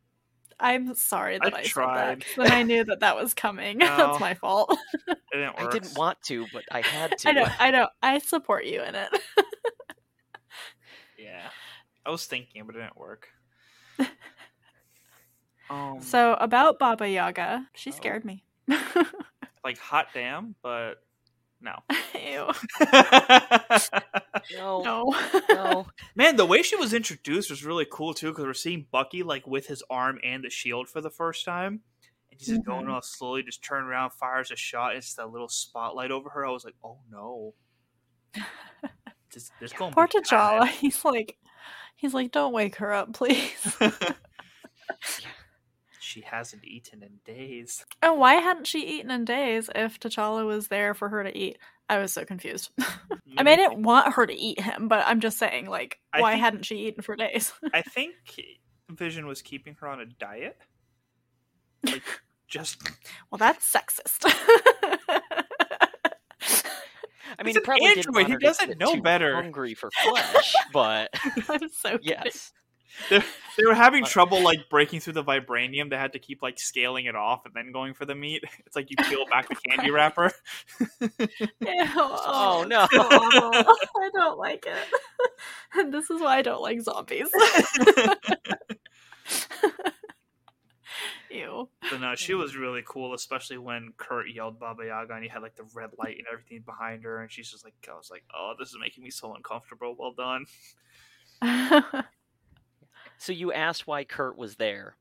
I'm sorry that I, I tried. Said that when I knew that that was coming. No, that's my fault. It didn't work. I didn't want to, but I had to. I know. I know. I support you in it. Yeah, I was thinking, but it didn't work. Um, so about Baba Yaga, she oh. scared me. Like hot damn, but no. Ew. no. No. No. Man, the way she was introduced was really cool too, because we're seeing Bucky like with his arm and the shield for the first time, and he's just mm-hmm. going all slowly, just turn around, fires a shot. It's that little spotlight over her. I was like, oh no. Just, there's going poor T'Challa. He's like, he's like, don't wake her up, please. She hasn't eaten in days. Oh, why hadn't she eaten in days if T'Challa was there for her to eat? I was so confused. I mean, I didn't want her to eat him, but I'm just saying, like, I why think, hadn't she eaten for days? I think Vision was keeping her on a diet. Like, just... Well, that's sexist. I mean, he probably didn't want her he doesn't to get know too better. Hungry for flesh, but... I'm so yes. kidding. They they were having trouble like breaking through the vibranium. They had to keep like scaling it off and then going for the meat. It's like you peel back the candy wrapper. Oh no! So I don't like it. And this is why I don't like zombies. Ew. But no, she was really cool, especially when Kurt yelled Baba Yaga and he had like the red light and everything behind her, and she's just like, I was like, oh, this is making me so uncomfortable. Well done. So you asked why Kurt was there.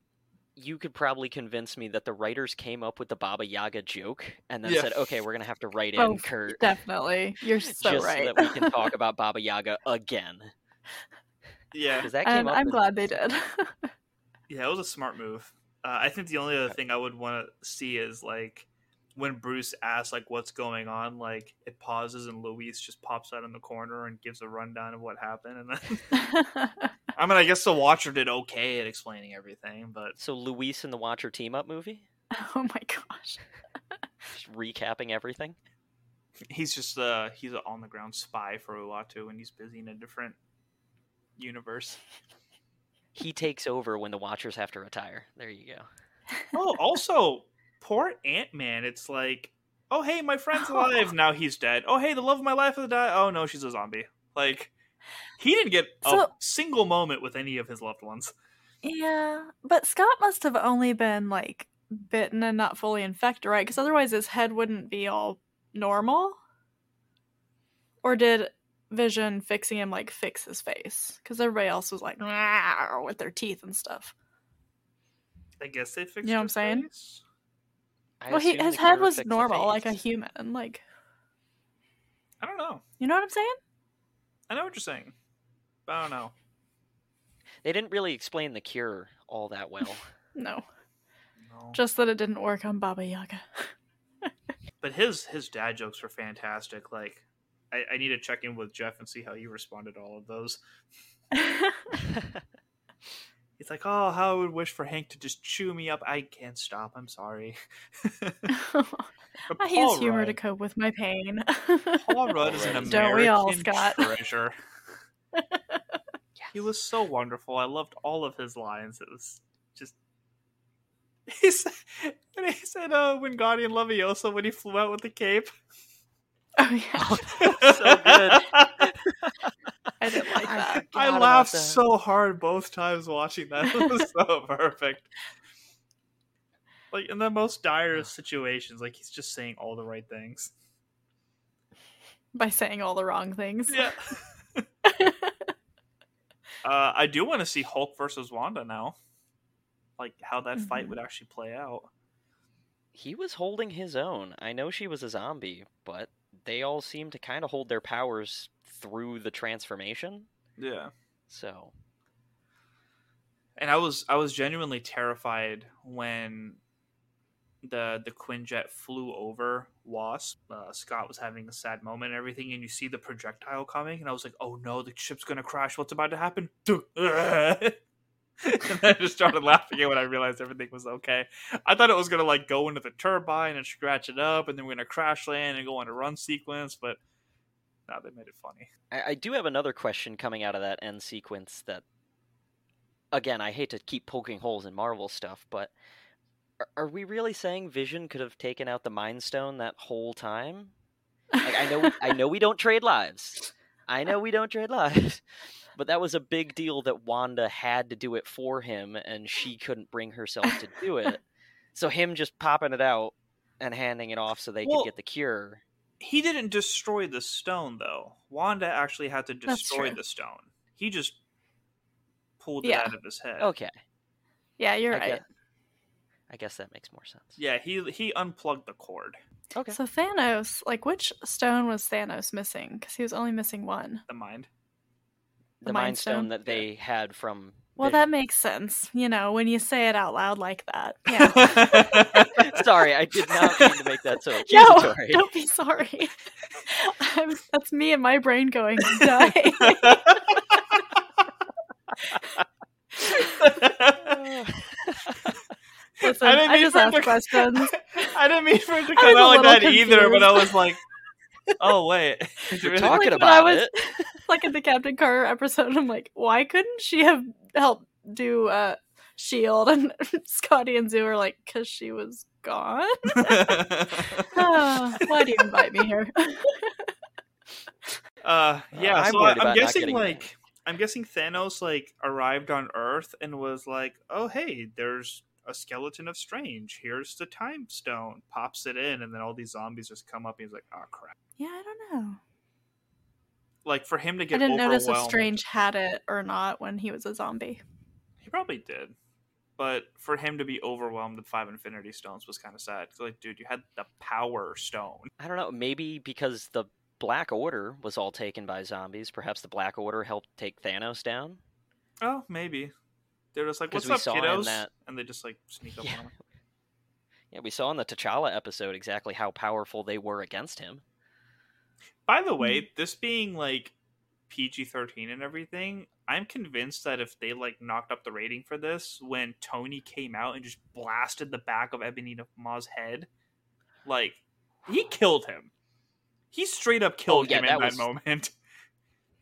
You could probably convince me that the writers came up with the Baba Yaga joke and then yeah. said, okay, we're going to have to write in oh, Kurt. Definitely. You're so just right. Just so that we can talk about Baba Yaga again. Yeah. That came um, up I'm with... glad they did. Yeah, it was a smart move. Uh, I think the only other thing I would want to see is like when Bruce asks like what's going on, like it pauses and Luis just pops out in the corner and gives a rundown of what happened. And then... I mean, I guess the Watcher did okay at explaining everything, but... So Luis and the Watcher team-up movie? Oh my gosh. Just recapping everything? He's just uh, he's an on-the-ground spy for Uatu, and he's busy in a different universe. He takes over when the Watchers have to retire. There you go. Oh, also, poor Ant-Man. It's like, oh, hey, my friend's alive. Oh. Now he's dead. Oh, hey, the love of my life is dead. Oh, no, she's a zombie. Like... He didn't get so, a single moment with any of his loved ones. Yeah, but Scott must have only been, like, bitten and not fully infected, right? Because otherwise his head wouldn't be all normal? Or did Vision fixing him, like, fix his face? Because everybody else was like, with their teeth and stuff. I guess they fixed his face. You know what I'm saying? Well, he, his head was normal, like a human. Like, I don't know. You know what I'm saying? I know what you're saying, but I don't know. They didn't really explain the cure all that well. No. no. Just that it didn't work on Baba Yaga. But his his dad jokes were fantastic. Like, I, I need to check in with Jeff and see how he responded to all of those. It's like, oh, how I would wish for Hank to just chew me up. I can't stop. I'm sorry. I use humor Rudd. to cope with my pain. Paul Rudd is an American Don't we all, Scott? treasure. Yes. He was so wonderful. I loved all of his lines. It was just... He said, and he said uh, Wingardium Leviosa when he flew out with the cape. Oh, yeah. So good. I didn't like that. I, I laughed that. so hard both times watching that. It was so perfect. Like, in the most dire situations, like, he's just saying all the right things. By saying all the wrong things. Yeah. uh, I do want to see Hulk versus Wanda now. Like, how that mm-hmm. fight would actually play out. He was holding his own. I know she was a zombie, but they all seem to kind of hold their powers through the transformation. Yeah. So. And I was I was genuinely terrified when the the Quinjet flew over Wasp. Uh, Scott was having a sad moment and everything, and you see the projectile coming, and I was like, oh no, the ship's gonna crash. What's about to happen? And I just started laughing when I realized everything was okay. I thought it was gonna like go into the turbine and scratch it up, and then we're gonna crash land and go on a run sequence, but no, they made it funny. I, I do have another question coming out of that end sequence that again, I hate to keep poking holes in Marvel stuff, but are, are we really saying Vision could have taken out the Mind Stone that whole time? Like, I know, I know we don't trade lives. I know we don't trade lives. But that was a big deal that Wanda had to do it for him, and she couldn't bring herself to do it. So him just popping it out and handing it off so they well, could get the cure. He didn't destroy the stone, though. Wanda actually had to destroy the stone. He just pulled yeah. it out of his head. Okay. Yeah, you're I right. Guess, I guess that makes more sense. Yeah, he he unplugged the cord. Okay. So Thanos, like, which stone was Thanos missing? Because he was only missing one. The mind. The, the mind, mind stone, stone that they had from... Well, Vision. That makes sense, you know, when you say it out loud like that. Yeah. Sorry, I did not mean to make that so accusatory. No, don't be sorry. I'm, that's me and my brain going, die. Listen, I, didn't I just asked to, questions. I didn't mean for it to come out like that confused. Either, but I was like, oh, wait. You're really talking like, about I was, it. Like in the Captain Carter episode, I'm like, why couldn't she have helped do uh, S H I E L D? And Scotty and Zoo are like, because she was gone? oh, why do you invite me here? uh, yeah, uh, so I'm, I'm guessing, like, it. I'm guessing Thanos, like, arrived on Earth and was like, oh, hey, there's a skeleton of Strange. Here's the time stone. Pops it in, and then all these zombies just come up, and he's like, oh, crap. Yeah, I don't know. Like, for him to get overwhelmed. I didn't notice if Strange had it or not when he was a zombie. He probably did. But for him to be overwhelmed with five Infinity Stones was kind of sad. Like, dude, you had the power stone. I don't know. Maybe because the Black Order was all taken by zombies. Perhaps the Black Order helped take Thanos down? Oh, maybe. They're just like, what's up, kiddos? That... And they just, like, sneak up yeah. on him. Yeah, we saw in the T'Challa episode exactly how powerful they were against him. By the way, mm-hmm. this being, like, P G thirteen and everything, I'm convinced that if they, like, knocked up the rating for this, when Tony came out and just blasted the back of Ebony Ma's head, like, he killed him. He straight up killed oh, yeah, him that in was... that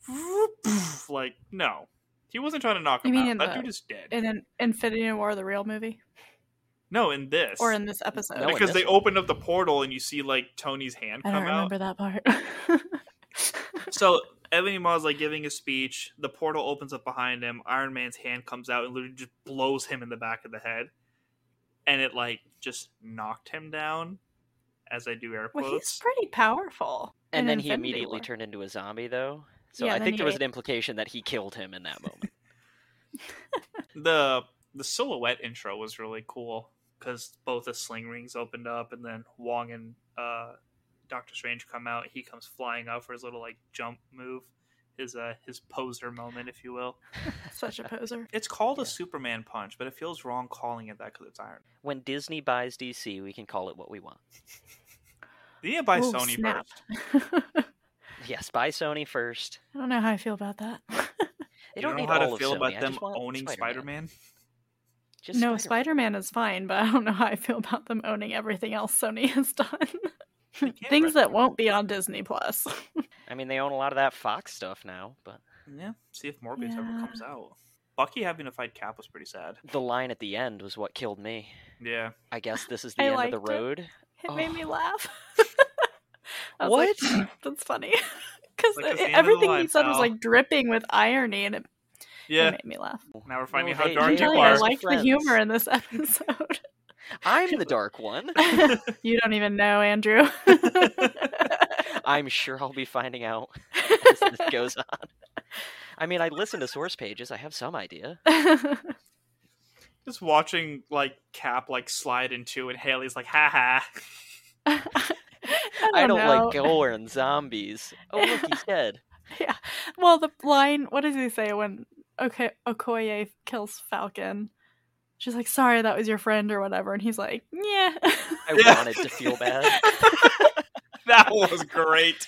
moment. Like, no. He wasn't trying to knock him out. That the, dude is dead. In an Infinity War, the real movie? No, in this. Or in this episode. No, because this they one. Opened up the portal and you see, like, Tony's hand I come out. I don't remember that part. So, Ebony Maw's, like, giving a speech. The portal opens up behind him. Iron Man's hand comes out and literally just blows him in the back of the head. And it, like, just knocked him down, as I do air quotes. Well, he's pretty powerful. And then Infinity he immediately War. Turned into a zombie, though. So yeah, I think there was an implication that he killed him in that moment. the the silhouette intro was really cool because both the sling rings opened up and then Wong and uh, Doctor Strange come out. He comes flying out for his little like jump move, his uh, his poser moment, if you will. Such a poser. It's called yeah. a Superman punch, but it feels wrong calling it that because it's Iron Man. When Disney buys D C, we can call it what we want. They need to buy Ooh, Sony snap. First. Yes, buy Sony first. I don't know how I feel about that. They don't, don't know need how all to feel about them owning Spider-Man. Spider-Man. Just no, Spider-Man. Spider-Man is fine, but I don't know how I feel about them owning everything else Sony has done. Things that won't be on Disney Plus. I mean, they own a lot of that Fox stuff now, but yeah, see if Morbius yeah. ever comes out. Bucky having to fight Cap was pretty sad. The line at the end was what killed me. Yeah, I guess this is the I end of the road. It, it oh. made me laugh. What? Like, that's funny. Because like everything he said now. Was like dripping with irony and it, yeah. it made me laugh. Now we're finding oh, how hey, dark you are. I like friends. The humor in this episode. I'm the dark one. You don't even know, Andrew. I'm sure I'll be finding out as this goes on. I mean, I listen to Source Pages. I have some idea. Just watching like Cap like slide into and Haley's like, ha ha. I don't, I don't like gore and zombies. Oh, look, he's dead. Yeah. Well, the line, what does he say when okay, Okoye kills Falcon? She's like, sorry, that was your friend or whatever. And he's like, yeah. I yeah. wanted to feel bad. That was great.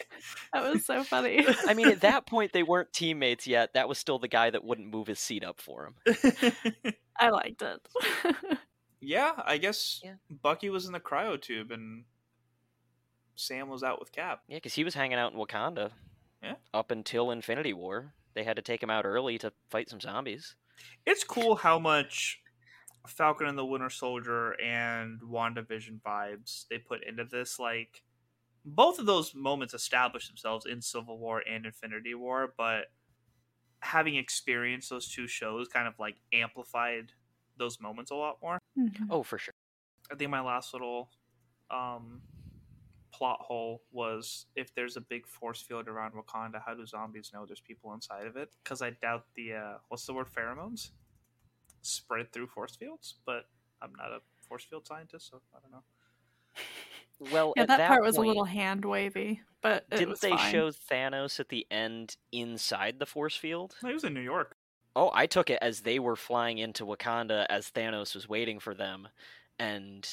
That was so funny. I mean, at that point, they weren't teammates yet. That was still the guy that wouldn't move his seat up for him. I liked it. Yeah, I guess yeah. Bucky was in the cryo tube and Sam was out with Cap. Yeah, because he was hanging out in Wakanda. Yeah. Up until Infinity War. They had to take him out early to fight some zombies. It's cool how much Falcon and the Winter Soldier and WandaVision vibes they put into this. Like, both of those moments established themselves in Civil War and Infinity War, but having experienced those two shows kind of like amplified those moments a lot more. Mm-hmm. Oh, for sure. I think my last little um, plot hole was, if there's a big force field around Wakanda, how do zombies know there's people inside of it? Because I doubt the, uh, what's the word, pheromones spread through force fields, but I'm not a force field scientist, so I don't know. Well, yeah, that, that part was point, a little hand wavy, but it didn't was they fine. Show Thanos at the end inside the force field? No, he was in New York. Oh, I took it as they were flying into Wakanda as Thanos was waiting for them, and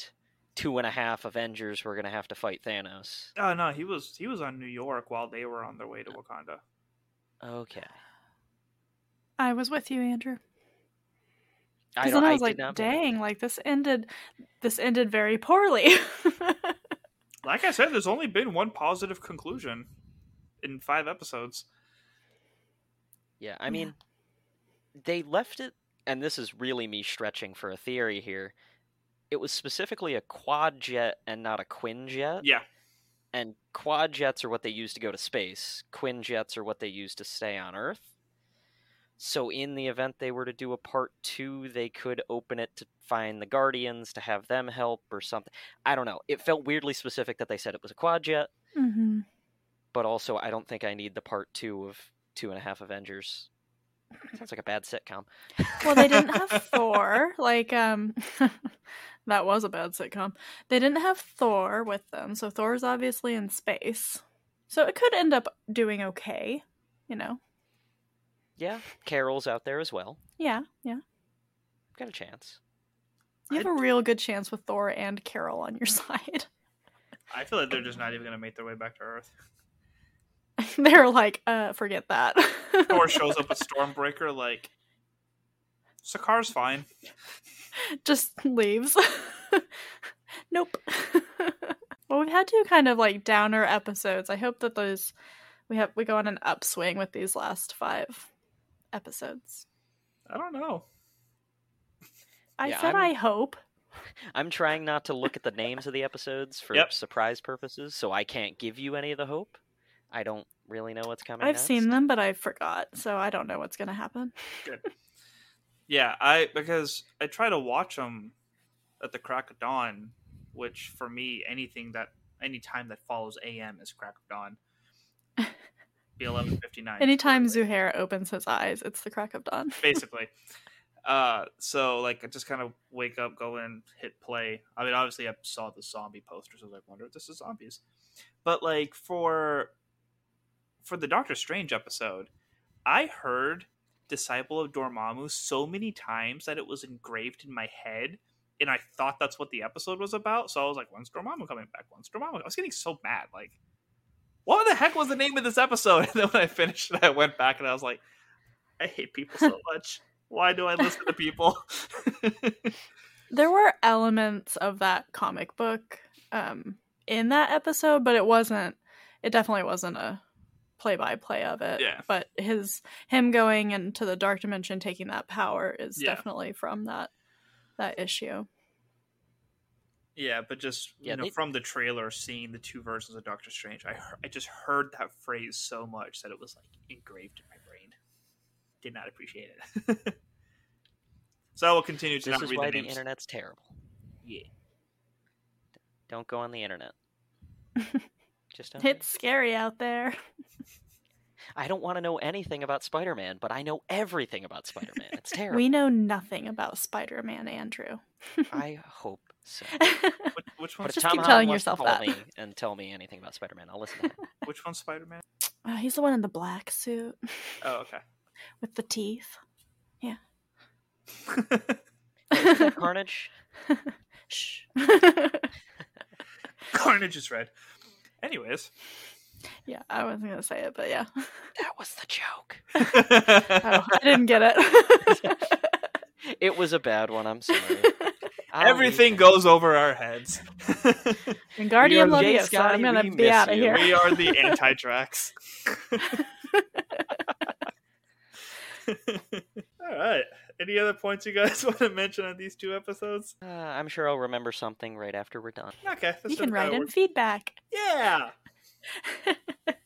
two and a half Avengers were going to have to fight Thanos. Oh no, he was he was on New York while they were on their way to Wakanda. Okay, I was with you, Andrew. I, don't, I was I like, not dang, like this ended, this ended very poorly. Like I said, there's only been one positive conclusion in five episodes. Yeah, I mean, yeah. They left it, and this is really me stretching for a theory here. It was specifically a quadjet and not a quinjet. Yeah. And quadjets are what they use to go to space. Quinjets are what they use to stay on Earth. So in the event they were to do a part two, they could open it to find the Guardians, to have them help or something. I don't know. It felt weirdly specific that they said it was a quadjet. Mm-hmm. But also, I don't think I need the part two of Two and a Half Avengers. Sounds like a bad sitcom. Well, they didn't have Thor. Like, um, that was a bad sitcom. They didn't have Thor with them, so Thor's obviously in space. So it could end up doing okay, you know. Yeah, Carol's out there as well. Yeah, yeah. Got a chance. You have I'd... a real good chance with Thor and Carol on your side. I feel like they're just not even going to make their way back to Earth. They're like, uh, forget that. Thor shows up with Stormbreaker, like, Sakaar's fine. Just leaves. Nope. Well, we've had two kind of, like, downer episodes. I hope that those... We have we go on an upswing with these last five episodes. I don't know. I yeah, said I'm, I hope. I'm trying not to look at the names of the episodes for yep. surprise purposes, so I can't give you any of the hope. I don't really know what's coming I've next. Seen them, but I forgot, so I don't know what's going to happen. Good. Yeah, I because I try to watch them at the crack of dawn, which for me, anything that any time that follows A M is crack of dawn. Be eleven fifty-nine. Anytime Zuhair opens his eyes, it's the crack of dawn. Basically. Uh, so, like, I just kind of wake up, go in, hit play. I mean, obviously, I saw the zombie poster, so I was like, wonder if this is zombies. But, like, for for the Doctor Strange episode, I heard Disciple of Dormammu so many times that it was engraved in my head, and I thought that's what the episode was about. So I was like, when's Dormammu coming back? When's Dormammu? I was getting so mad, like... What the heck was the name of this episode? And then when I finished it, I went back and I was like, I hate people so much. Why do I listen to people? There were elements of that comic book um, in that episode, but it wasn't, it definitely wasn't a play-by-play of it. Yeah. But his, him going into the dark dimension, taking that power is yeah. definitely from that, that issue. Yeah, but just you yeah, know, they... from the trailer, seeing the two versions of Doctor Strange, I he- I just heard that phrase so much that it was like engraved in my brain. Did not appreciate it. So I will continue to this not read the names. This is why the internet's terrible. Yeah. Don't go on the internet. Just don't. It's scary out there. I don't want to know anything about Spider-Man, but I know everything about Spider-Man. It's terrible. We know nothing about Spider-Man, Andrew. I hope. So, which, which one? Just Tom keep Holland telling yourself to that. Me and tell me anything about Spider-Man. I'll listen to him. Which one's Spider-Man? Uh, he's the one in the black suit. Oh, okay. With the teeth. Yeah. Carnage? Shh. Carnage is red. Anyways. Yeah, I wasn't going to say it, but yeah. That was the joke. Oh, I didn't get it. It was a bad one. I'm sorry. I'll Everything goes over our heads. And Guardian love you, so I'm going to be out of here. We are the anti-tracks. All right. Any other points you guys want to mention on these two episodes? Uh, I'm sure I'll remember something right after we're done. Okay. You can write in feedback. Yeah.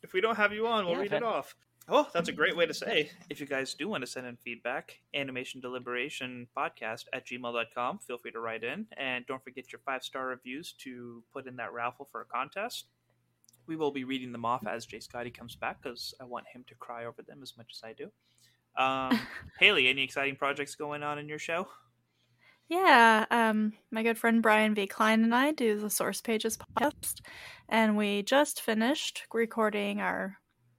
If we don't have you on, we'll yeah, read it off. Oh, that's a great way to say. If you guys do want to send in feedback, animation deliberation podcast at gmail dot com. Feel free to write in. And don't forget your five-star reviews to put in that raffle for a contest. We will be reading them off as Jay Scotty comes back because I want him to cry over them as much as I do. Um, Haley, any exciting projects going on in your show? Yeah, um, my good friend Brian V. Klein and I do the Source Pages podcast, and we just finished recording our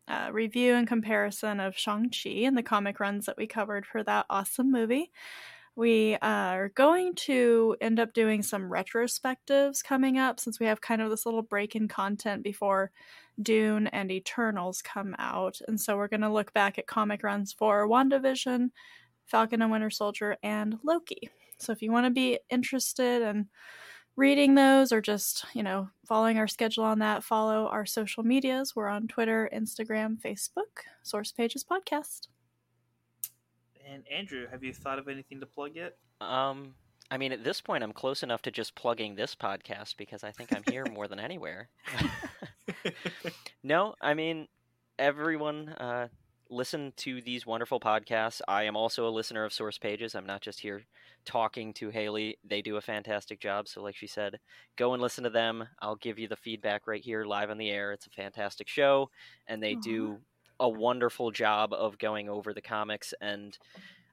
uh, review and comparison of Shang-Chi and the comic runs that we covered for that awesome movie. We are going to end up doing some retrospectives coming up since we have kind of this little break in content before Dune and Eternals come out. And so we're going to look back at comic runs for WandaVision, Falcon and Winter Soldier, and Loki. So if you want to be interested in reading those or just, you know, following our schedule on that, follow our social medias. We're on Twitter, Instagram, Facebook, Source Pages Podcast. And Andrew, have you thought of anything to plug yet? Um, I mean, at this point, I'm close enough to just plugging this podcast because I think I'm here more than anywhere. No, I mean, everyone... Uh, listen to these wonderful podcasts. I am also a listener of Source Pages. I'm not just here talking to Haley. They do a fantastic job. So like she said, go and listen to them. I'll give you the feedback right here live on the air. It's a fantastic show. And they Aww. do a wonderful job of going over the comics. And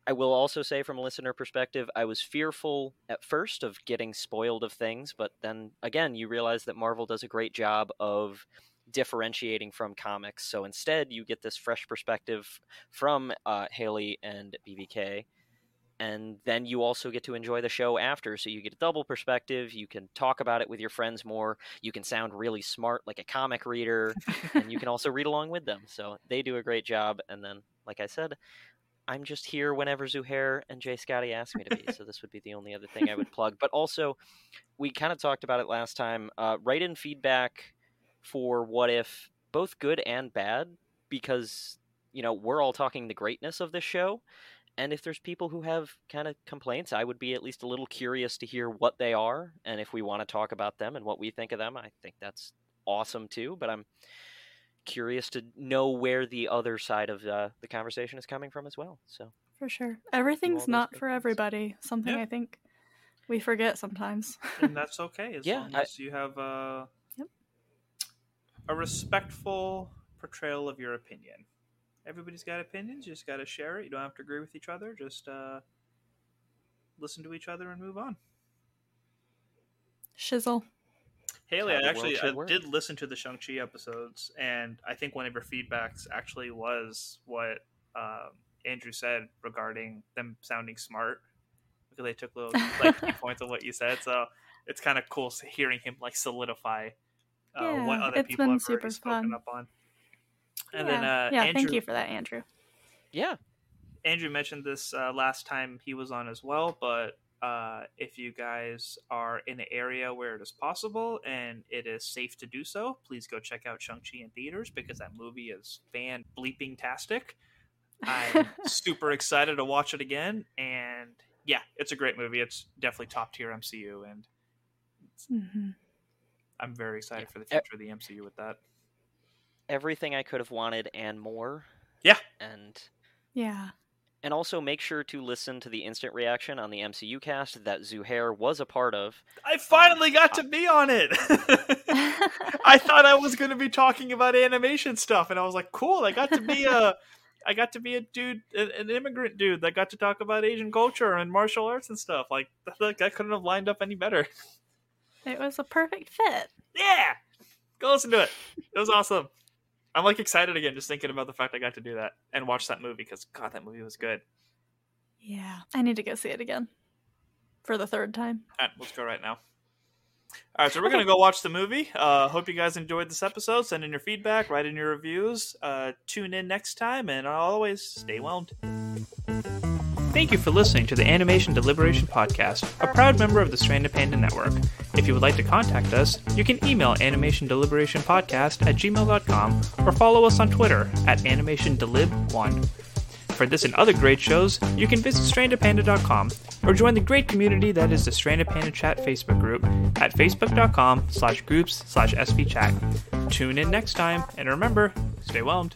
I will also say from a listener perspective, I was fearful at first of getting spoiled of things. But then again, you realize that Marvel does a great job of differentiating from comics, so instead you get this fresh perspective from uh Haley and B B K, and then you also get to enjoy the show after, so you get a double perspective. You can talk about it with your friends more, you can sound really smart like a comic reader, and you can also read along with them. So they do a great job. And then like I said, I'm just here whenever Zuhair and Jay Scotty ask me to be, so this would be the only other thing I would plug. But also, we kind of talked about it last time, uh write in feedback for What If, both good and bad, because, you know, we're all talking the greatness of this show, and if there's people who have kind of complaints, I would be at least a little curious to hear what they are, and if we want to talk about them and what we think of them, I think that's awesome too, but I'm curious to know where the other side of uh, the conversation is coming from as well. So for sure. Everything's not for everybody. Something yep. I think we forget sometimes. And that's okay, as yeah, long as I, you have... Uh... a respectful portrayal of your opinion. Everybody's got opinions. You just got to share it. You don't have to agree with each other. Just uh, listen to each other and move on. Shizzle. Haley, I actually I did listen to the Shang-Chi episodes, and I think one of your feedbacks actually was what um, Andrew said regarding them sounding smart, because they took little like key points of what you said. So it's kind of cool hearing him like solidify Uh, yeah, what other people have already spoken up on. And yeah. then, uh, yeah, Andrew, thank you for that, Andrew. Yeah. Andrew mentioned this uh, last time he was on as well, but uh, if you guys are in an area where it is possible and it is safe to do so, please go check out Shang-Chi in theaters, because that movie is fan-bleeping-tastic. I'm super excited to watch it again, and yeah, it's a great movie. It's definitely top-tier M C U, and it's... Mm-hmm. I'm very excited for the future of the M C U with that. Everything I could have wanted and more. Yeah. And yeah. And also make sure to listen to the instant reaction on the M C U cast that Zuhair was a part of. I finally got to be on it! I thought I was going to be talking about animation stuff, and I was like, cool, I got to be a... I got to be a dude, an immigrant dude that got to talk about Asian culture and martial arts and stuff. Like, like I couldn't have lined up any better. It was a perfect fit. Yeah! Go listen to it. It was awesome. I'm like excited again just thinking about the fact I got to do that and watch that movie, because God, that movie was good. Yeah. I need to go see it again. For the third time. Alright, let's go right now. Alright, so we're okay. going to go watch the movie. Uh, hope you guys enjoyed this episode. Send in your feedback. Write in your reviews. Uh, tune in next time, and always stay whelmed. Thank you for listening to the Animation Deliberation Podcast, a proud member of the Stranded Panda Network. If you would like to contact us, you can email animation deliberation podcast at gmail dot com or follow us on Twitter at animation delib one. for this and other great shows, you can visit stranded panda dot com or join the great community that is the Stranded Panda Chat Facebook group at facebook dot com slash groups slash s v chat. Tune in next time, and remember, stay whelmed.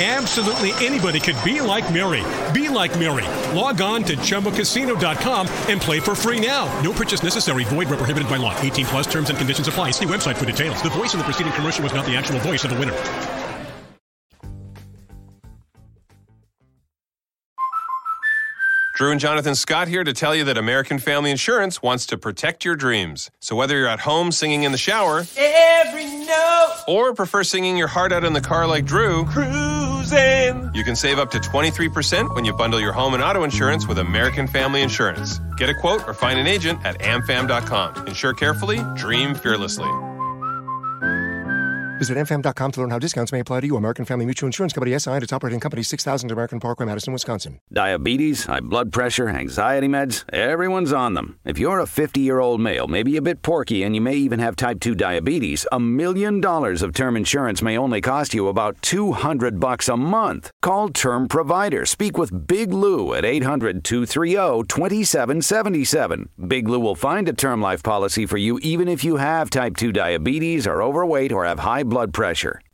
Absolutely anybody could be like Mary. Be like Mary. Log on to chumba casino dot com and play for free now. No purchase necessary. Void where prohibited by law. eighteen plus terms and conditions apply. See website for details. The voice in the preceding commercial was not the actual voice of the winner. Drew and Jonathan Scott here to tell you that American Family Insurance wants to protect your dreams. So whether you're at home singing in the shower, every note, or prefer singing your heart out in the car like Drew, cruising, you can save up to twenty-three percent when you bundle your home and auto insurance with American Family Insurance. Get a quote or find an agent at am fam dot com. Insure carefully, dream fearlessly. Visit m f m dot com to learn how discounts may apply to you. American Family Mutual Insurance Company, S I and its operating company, six thousand American Parkway, Madison, Wisconsin. Diabetes, high blood pressure, anxiety meds, everyone's on them. If you're a fifty-year-old male, maybe a bit porky, and you may even have type two diabetes, a million dollars of term insurance may only cost you about two hundred bucks a month. Call Term Provider. Speak with Big Lou at eight hundred two three zero two seven seven seven. Big Lou will find a term life policy for you even if you have type two diabetes, are overweight, or have high blood pressure.